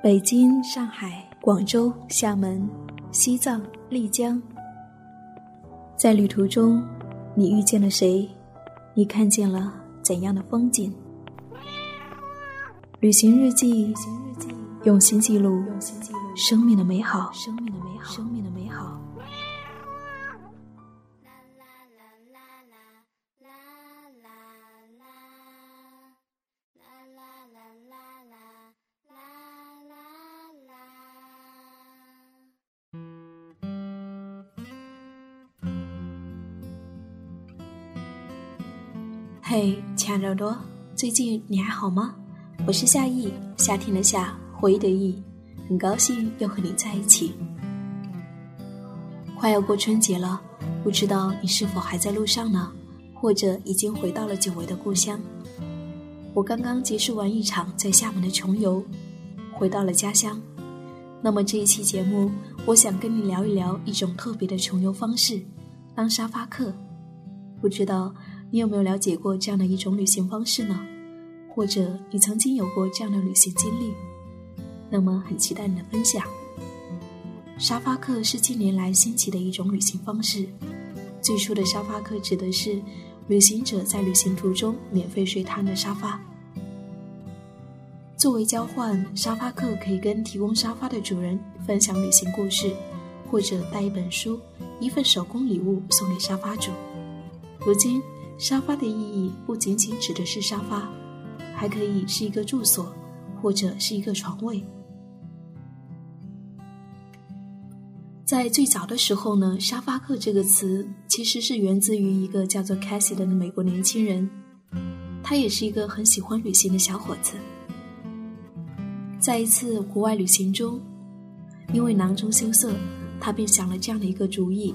北京、上海、广州、厦门、西藏、丽江。在旅途中，你遇见了谁？你看见了怎样的风景？旅行日记，用心记录生命的美好。嘿，亲爱的耳朵，最近你还好吗？我是夏意，夏天的夏，回忆的意，很高兴又和你在一起。快要过春节了，不知道你是否还在路上呢，或者已经回到了久违的故乡。我刚刚结束完一场在厦门的穷游，回到了家乡。那么这一期节目，我想跟你聊一聊一种特别的穷游方式，当沙发客。不知道你有没有了解过这样的一种旅行方式呢？或者你曾经有过这样的旅行经历？那么很期待你的分享。沙发客是近年来兴起的一种旅行方式。最初的沙发客指的是旅行者在旅行途中免费睡摊的沙发。作为交换，沙发客可以跟提供沙发的主人分享旅行故事，或者带一本书、一份手工礼物送给沙发主。如今沙发的意义不仅仅指的是沙发，还可以是一个住所，或者是一个床位。在最早的时候呢，沙发客这个词其实是源自于一个叫做 Cassidy 的美国年轻人，他也是一个很喜欢旅行的小伙子。在一次国外旅行中，因为囊中羞涩，他便想了这样的一个主意，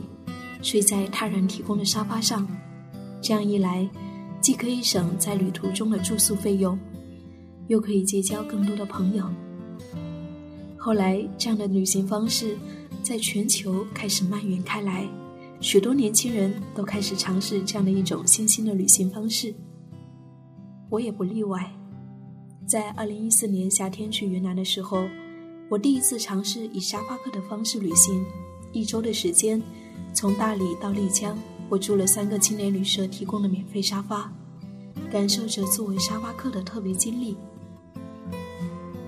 睡在他人提供的沙发上。这样一来，既可以省在旅途中的住宿费用，又可以结交更多的朋友。后来，这样的旅行方式在全球开始蔓延开来，许多年轻人都开始尝试这样的一种新兴的旅行方式。我也不例外。在2014年夏天去云南的时候，我第一次尝试以沙发客的方式旅行，1周的时间，从大理到丽江。我住了3个青年旅社提供的免费沙发，感受着作为沙发客的特别经历。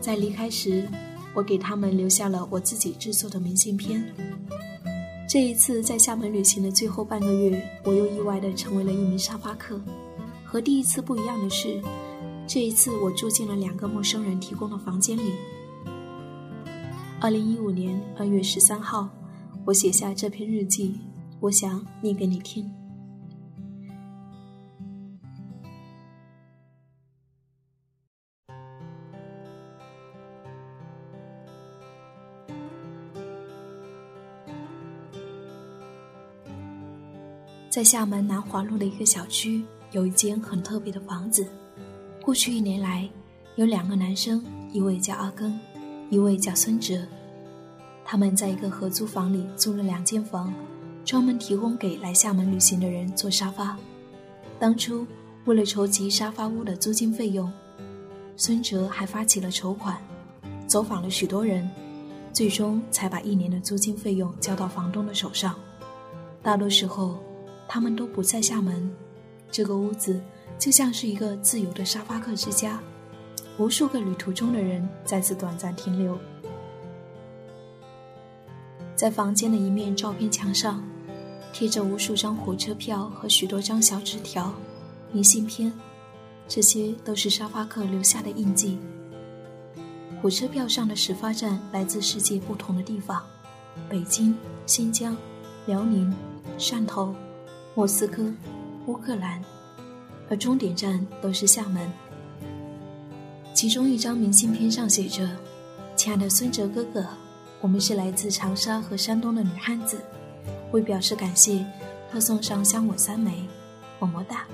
在离开时，我给他们留下了我自己制作的明信片。这一次在厦门旅行的最后半个月，我又意外地成为了一名沙发客。和第一次不一样的是，这一次我住进了2个陌生人提供的房间里。2015年2月13号，我写下这篇日记，我想念给你听。在厦门南华路的一个小区，有一间很特别的房子。过去1年来，有2个男生，一位叫阿庚，一位叫孙哲。他们在一个合租房里租了2间房，专门提供给来厦门旅行的人做沙发。当初为了筹集沙发屋的租金费用，孙哲还发起了筹款，走访了许多人，最终才把1年的租金费用交到房东的手上。大多时候他们都不在厦门，这个屋子就像是一个自由的沙发客之家，无数个旅途中的人在此短暂停留。在房间的一面照片墙上，贴着无数张火车票和许多张小纸条、明信片，这些都是沙发客留下的印记。火车票上的始发站来自世界不同的地方，北京、新疆、辽宁、汕头、莫斯科、乌克兰，而终点站都是厦门。其中一张明信片上写着：“亲爱的孙哲哥哥，我们是来自长沙和山东的女汉子。”为表示感谢，特送上香火3枚，么么哒。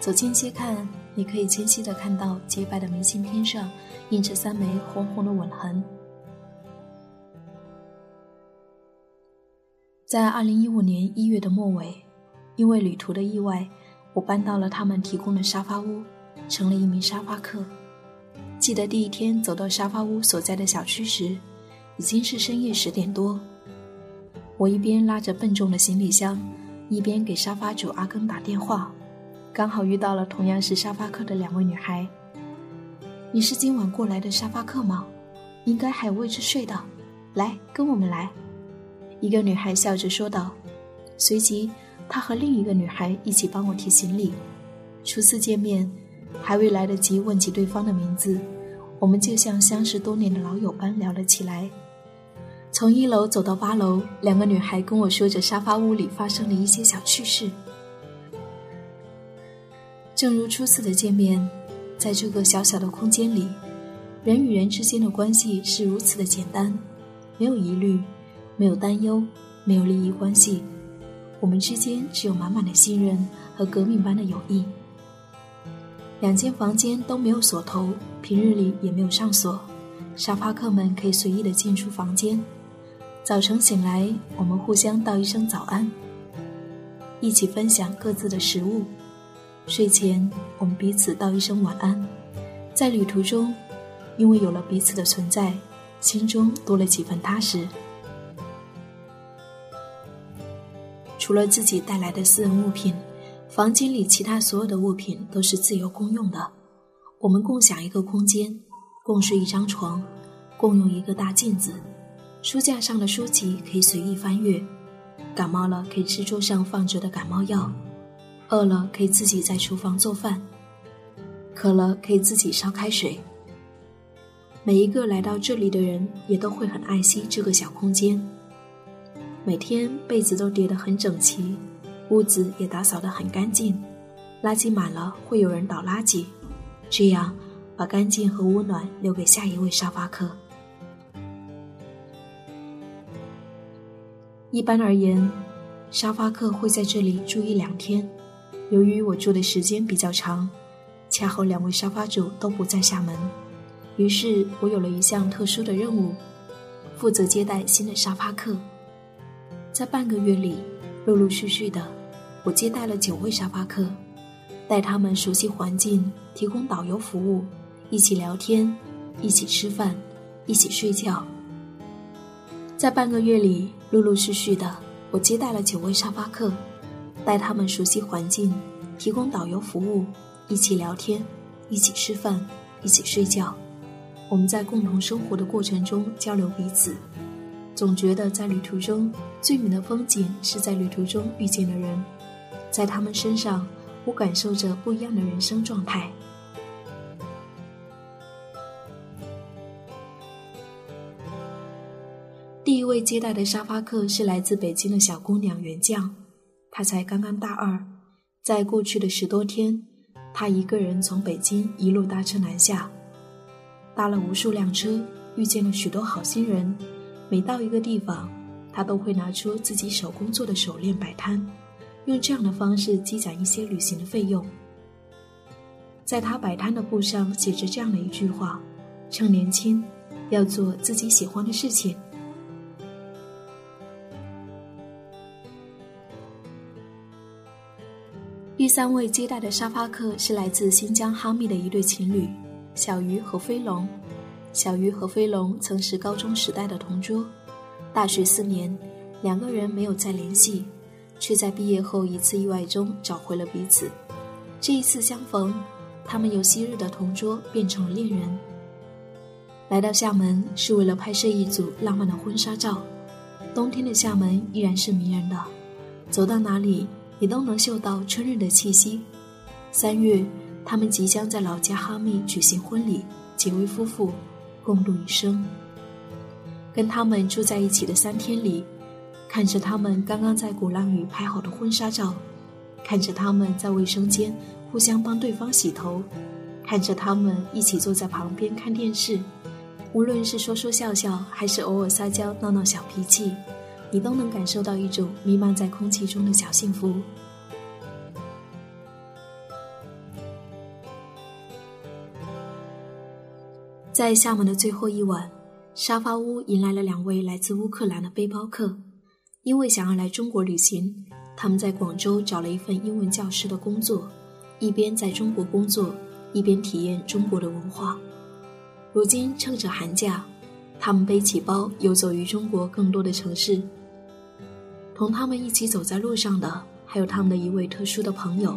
走近些看，你可以清晰地看到洁白的明信片上印着3枚红红的吻痕。在2015年1月的末尾，因为旅途的意外，我搬到了他们提供的沙发屋，成了一名沙发客。记得第一天走到沙发屋所在的小区时，已经是深夜10点多。我一边拉着笨重的行李箱，一边给沙发主阿根打电话，刚好遇到了同样是沙发客的两位女孩。你是今晚过来的沙发客吗？应该还有位置睡的，来，跟我们来。一个女孩笑着说道，随即她和另一个女孩一起帮我提行李。初次见面，还未来得及问起对方的名字，我们就像相识多年的老友般聊了起来。从1楼走到8楼，两个女孩跟我说着沙发屋里发生的一些小趣事。正如初次的见面，在这个小小的空间里，人与人之间的关系是如此的简单，没有疑虑，没有担忧，没有利益关系，我们之间只有满满的信任和革命般的友谊。两间房间都没有锁头，平日里也没有上锁，沙发客们可以随意的进出房间。早晨醒来，我们互相道一声早安，一起分享各自的食物。睡前，我们彼此道一声晚安。在旅途中，因为有了彼此的存在，心中多了几分踏实。除了自己带来的私人物品，房间里其他所有的物品都是自由公用的。我们共享一个空间，共睡一张床，共用一个大镜子。书架上的书籍可以随意翻阅，感冒了可以吃桌上放着的感冒药，饿了可以自己在厨房做饭，渴了可以自己烧开水。每一个来到这里的人也都会很爱惜这个小空间。每天被子都叠得很整齐，屋子也打扫得很干净，垃圾满了会有人倒垃圾，这样把干净和温暖留给下一位沙发客。一般而言，沙发客会在这里住1-2天。由于我住的时间比较长，恰好两位沙发主都不在厦门，于是我有了一项特殊的任务，负责接待新的沙发客。在半个月里，陆陆续续的，我接待了9位沙发客，带他们熟悉环境，提供导游服务，一起聊天，一起吃饭，一起睡觉。在半个月里，陆陆续续的，我接待了9位沙发客，带他们熟悉环境，提供导游服务，一起聊天，一起吃饭，一起睡觉。我们在共同生活的过程中交流彼此，总觉得在旅途中最美的风景是在旅途中遇见的人，在他们身上我感受着不一样的人生状态。第一位接待的沙发客是来自北京的小姑娘袁酱，她才刚刚大2，在过去的10多天，她一个人从北京一路搭车南下，搭了无数辆车，遇见了许多好心人。每到一个地方，她都会拿出自己手工做的手链摆摊，用这样的方式积攒一些旅行的费用。在她摆摊的布上写着这样的一句话：趁年轻，要做自己喜欢的事情。第3位接待的沙发客是来自新疆哈密的一对情侣，小鱼和飞龙。小鱼和飞龙曾是高中时代的同桌，大学4年，两个人没有再联系，却在毕业后一次意外中找回了彼此。这一次相逢，他们由昔日的同桌变成了恋人。来到厦门是为了拍摄一组浪漫的婚纱照。冬天的厦门依然是迷人的，走到哪里也都能嗅到春日的气息。3月，他们即将在老家哈密举行婚礼，结为夫妇，共度一生。跟他们住在一起的3天里，看着他们刚刚在鼓浪屿拍好的婚纱照，看着他们在卫生间互相帮对方洗头，看着他们一起坐在旁边看电视，无论是说说笑笑，还是偶尔撒娇闹闹小脾气，你都能感受到一种弥漫在空气中的小幸福。在厦门的最后一晚，沙发屋迎来了2位来自乌克兰的背包客。因为想要来中国旅行，他们在广州找了一份英文教师的工作，一边在中国工作，一边体验中国的文化。如今趁着寒假，他们背起包游走于中国更多的城市。同他们一起走在路上的还有他们的一位特殊的朋友，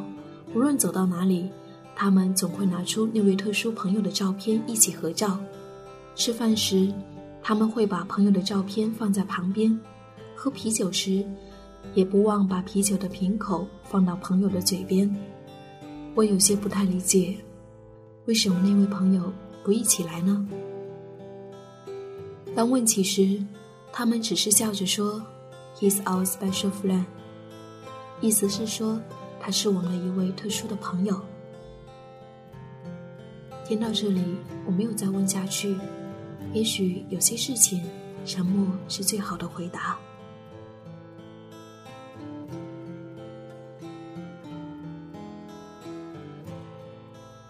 无论走到哪里，他们总会拿出那位特殊朋友的照片一起合照。吃饭时，他们会把朋友的照片放在旁边，喝啤酒时也不忘把啤酒的瓶口放到朋友的嘴边。我有些不太理解，为什么那位朋友不一起来呢？当问起时，他们只是笑着说 He's our special friend， 意思是说他是我们的一位特殊的朋友。听到这里，我没有再问下去，也许有些事情沉默是最好的回答。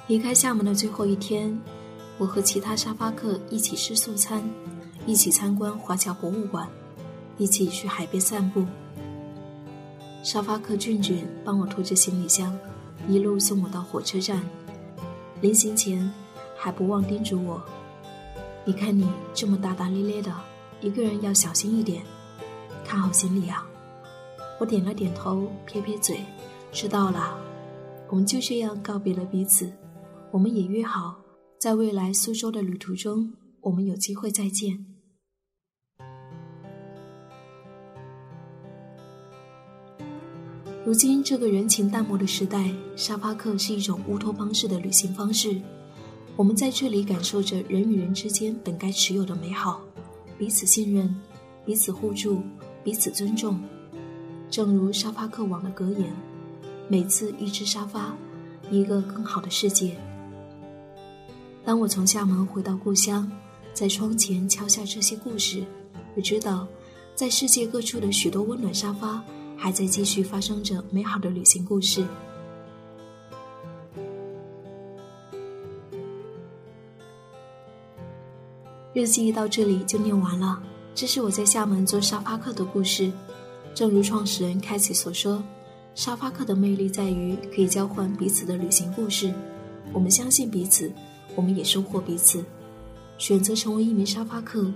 离开厦门的最后一天，我和其他沙发客一起吃素餐，一起参观华侨博物馆，一起去海边散步。沙发客俊俊帮我拖着行李箱，一路送我到火车站，临行前还不忘叮嘱我，你看你这么大大咧咧的，一个人要小心一点，看好行李啊。我点了点头，撇撇嘴，知道了。我们就这样告别了彼此，我们也约好在未来苏州的旅途中我们有机会再见。如今这个人情淡漠的时代，沙发客是一种乌托邦式的旅行方式，我们在这里感受着人与人之间本该持有的美好，彼此信任，彼此互助，彼此尊重。正如沙发客网的格言，每次一只沙发，一个更好的世界。当我从厦门回到故乡，在窗前敲下这些故事，我知道在世界各处的许多温暖沙发还在继续发生着美好的旅行故事。日记到这里就念完了，这是我在厦门做沙发客的故事。正如创始人Cassidy所说，沙发客的魅力在于可以交换彼此的旅行故事，我们相信彼此，我们也收获彼此。选择成为一名沙发客，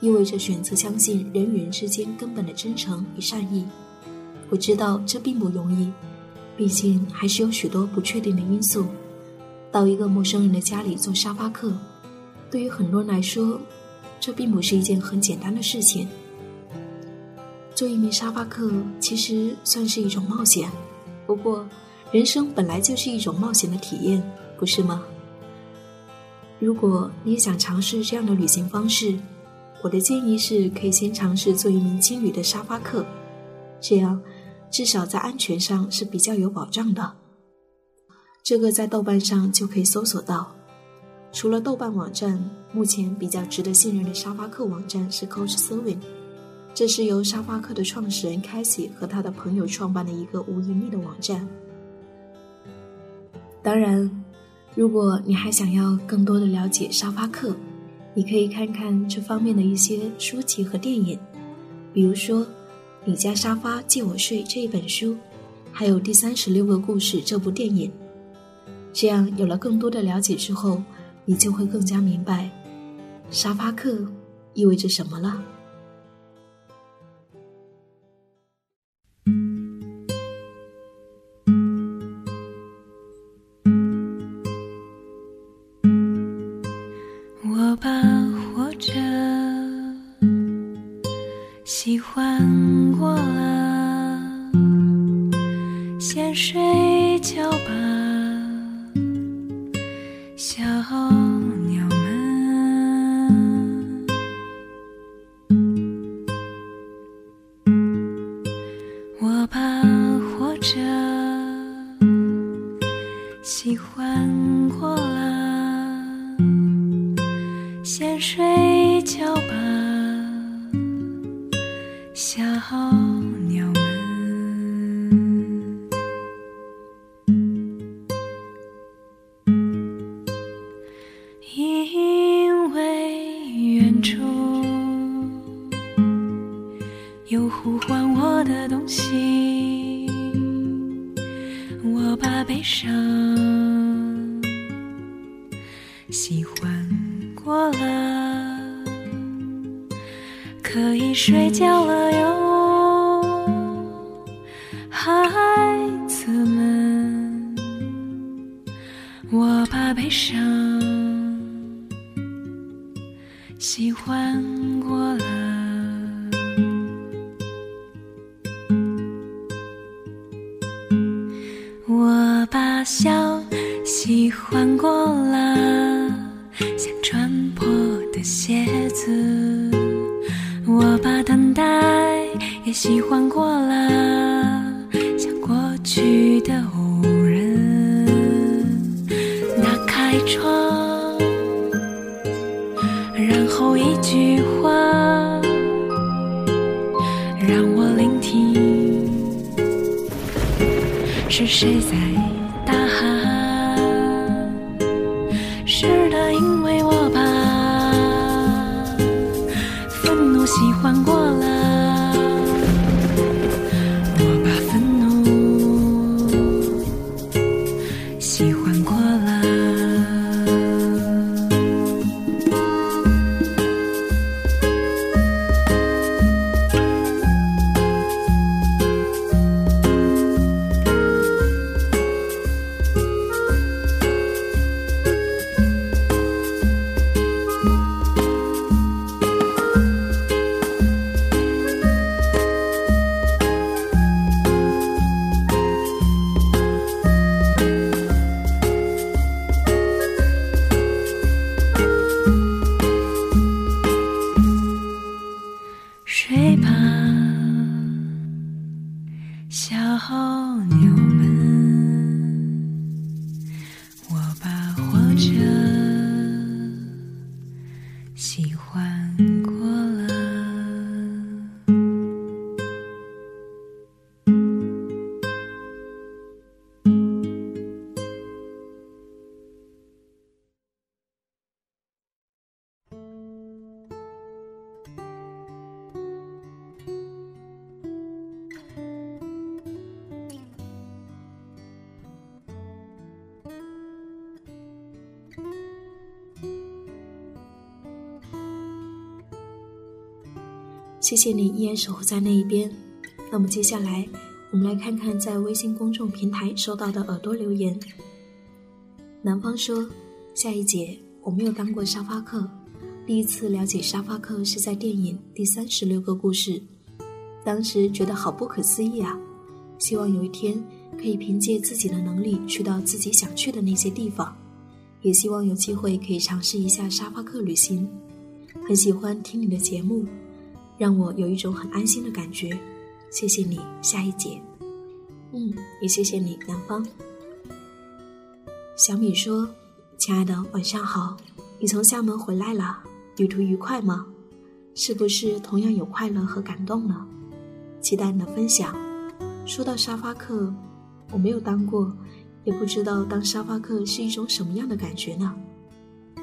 意味着选择相信人与人之间根本的真诚与善意。我知道这并不容易，毕竟还是有许多不确定的因素。到一个陌生人的家里做沙发客，对于很多人来说，这并不是一件很简单的事情。做一名沙发客其实算是一种冒险，不过人生本来就是一种冒险的体验，不是吗？如果你也想尝试这样的旅行方式，我的建议是可以先尝试做一名青旅的沙发客，这样至少在安全上是比较有保障的。这个在豆瓣上就可以搜索到。除了豆瓣网站，目前比较值得信任的沙发客网站是 Couchsurfing， 这是由沙发客的创始人Cassidy和他的朋友创办的一个无盈利的网站。当然，如果你还想要更多的了解沙发客，你可以看看这方面的一些书籍和电影，比如说《你家沙发借我睡》这一本书，还有《第36个故事》这部电影。这样有了更多的了解之后，你就会更加明白沙发客意味着什么了。悲伤喜欢过了，可以睡觉了哟，孩子们，我怕悲伤喜欢过了。把笑喜欢过了，想穿破的鞋子，我把等待也喜欢过了，像过去的无人，打开窗，然后一句话让我聆听，是谁在谢谢你依然守护在那一边。那么接下来我们来看看在微信公众平台收到的耳朵留言。南方说，下一节我没有当过沙发客，第一次了解沙发客是在电影第36个故事，当时觉得好不可思议啊，希望有一天可以凭借自己的能力去到自己想去的那些地方，也希望有机会可以尝试一下沙发客旅行。很喜欢听你的节目，让我有一种很安心的感觉，谢谢你，下一节。也谢谢你，南方。小米说，亲爱的，晚上好，你从厦门回来了，旅途愉快吗？是不是同样有快乐和感动呢？期待你的分享。说到沙发客，我没有当过，也不知道当沙发客是一种什么样的感觉呢？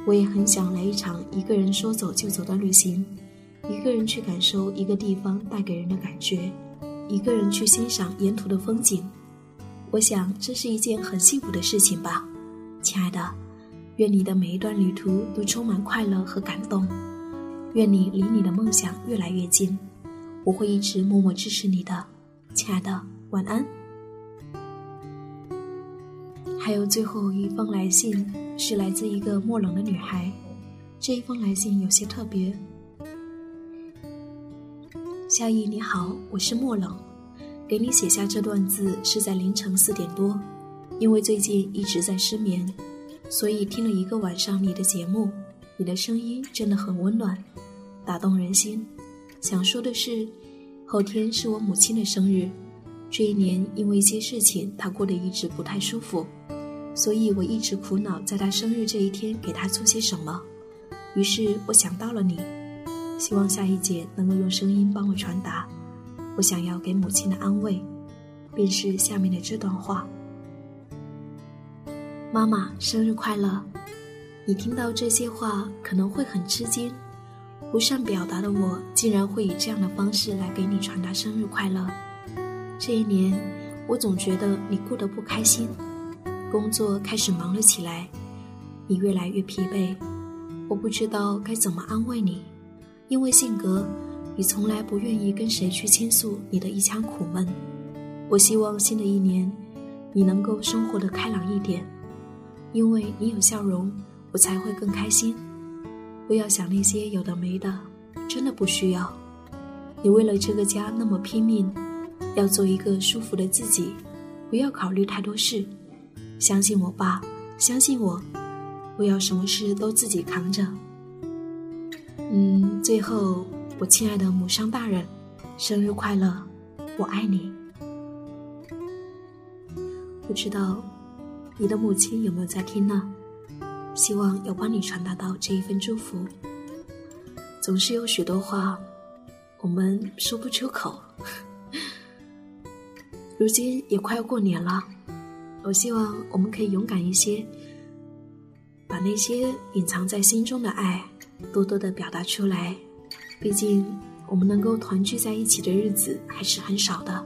我也很想来一场一个人说走就走的旅行，一个人去感受一个地方带给人的感觉，一个人去欣赏沿途的风景，我想这是一件很幸福的事情吧。亲爱的，愿你的每一段旅途都充满快乐和感动，愿你离你的梦想越来越近，我会一直默默支持你的，亲爱的，晚安。还有最后一封来信是来自一个陌冷的女孩，这一封来信有些特别。夏意你好，我是莫冷，给你写下这段字是在凌晨4点多，因为最近一直在失眠，所以听了一个晚上你的节目，你的声音真的很温暖，打动人心。想说的是，后天是我母亲的生日，这一年因为一些事情她过得一直不太舒服，所以我一直苦恼在她生日这一天给她做些什么，于是我想到了你，希望下一节能够用声音帮我传达我想要给母亲的安慰，便是下面的这段话。妈妈，生日快乐。你听到这些话可能会很吃惊，不善表达的我竟然会以这样的方式来给你传达生日快乐。这一年我总觉得你过得不开心，工作开始忙了起来，你越来越疲惫，我不知道该怎么安慰你，因为性格，你从来不愿意跟谁去倾诉你的一腔苦闷。我希望新的一年，你能够生活得开朗一点，因为你有笑容，我才会更开心。不要想那些有的没的，真的不需要。你为了这个家那么拼命，要做一个舒服的自己，不要考虑太多事。相信我吧，相信我，不要什么事都自己扛着。最后，我亲爱的母上大人，生日快乐，我爱你。不知道你的母亲有没有在听呢？希望有帮你传达到这一份祝福。总是有许多话我们说不出口。如今也快要过年了，我希望我们可以勇敢一些，把那些隐藏在心中的爱多多的表达出来。毕竟我们能够团聚在一起的日子还是很少的。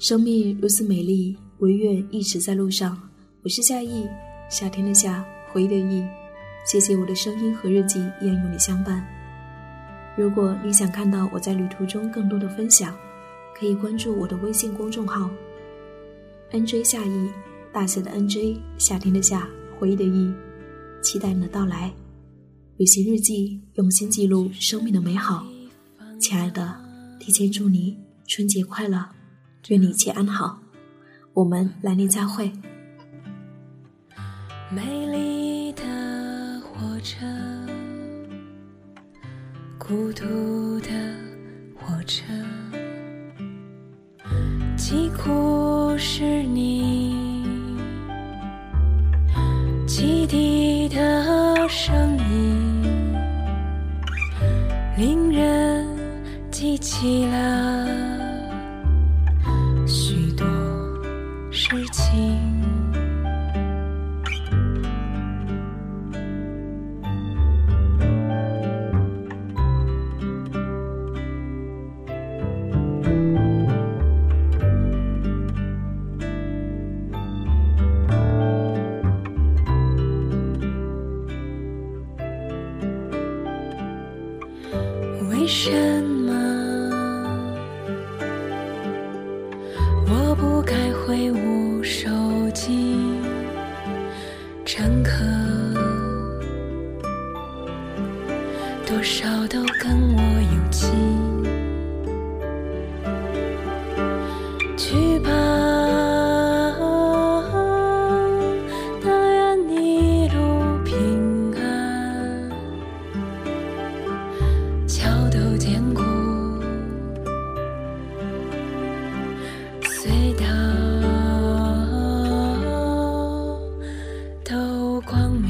生命如此美丽，唯愿一直在路上。我是夏意，夏天的夏，回忆的意。谢谢我的声音和日记依然有你相伴。如果你想看到我在旅途中更多的分享，可以关注我的微信公众号 NJ 夏意，大写的 NJ， 夏天的夏，回忆的意。期待你的到来。旅行日记，用心记录生命的美好。亲爱的，提前祝你春节快乐，愿你一切安好，我们来年再会。美丽的活着，孤独的活着，疾苦是你，汽笛的声音令人记起了事情。为什么我不该挥舞手机，乘客多少都跟我有情，去吧，但愿一路平安，桥头见过隧道都光明。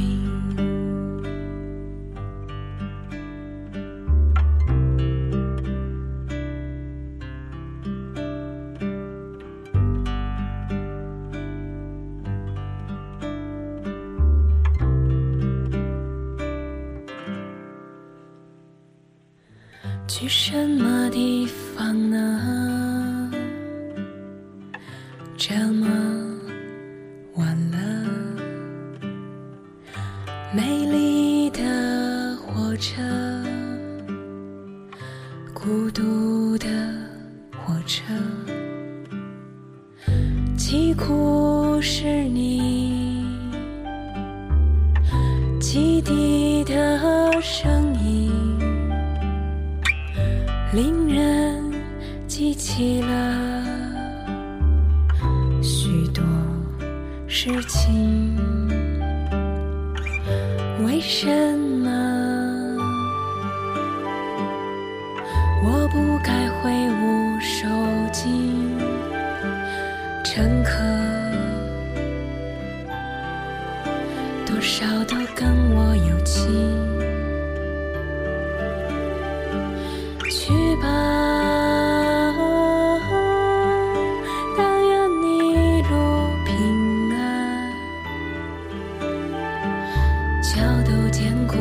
去什么地方呢？这么晚了，美丽的活着，孤独的活着，疾苦是你，汽笛的声音令人记起了事情。为什么我不该挥舞手机，乘客多少都跟我有情，桥头见过。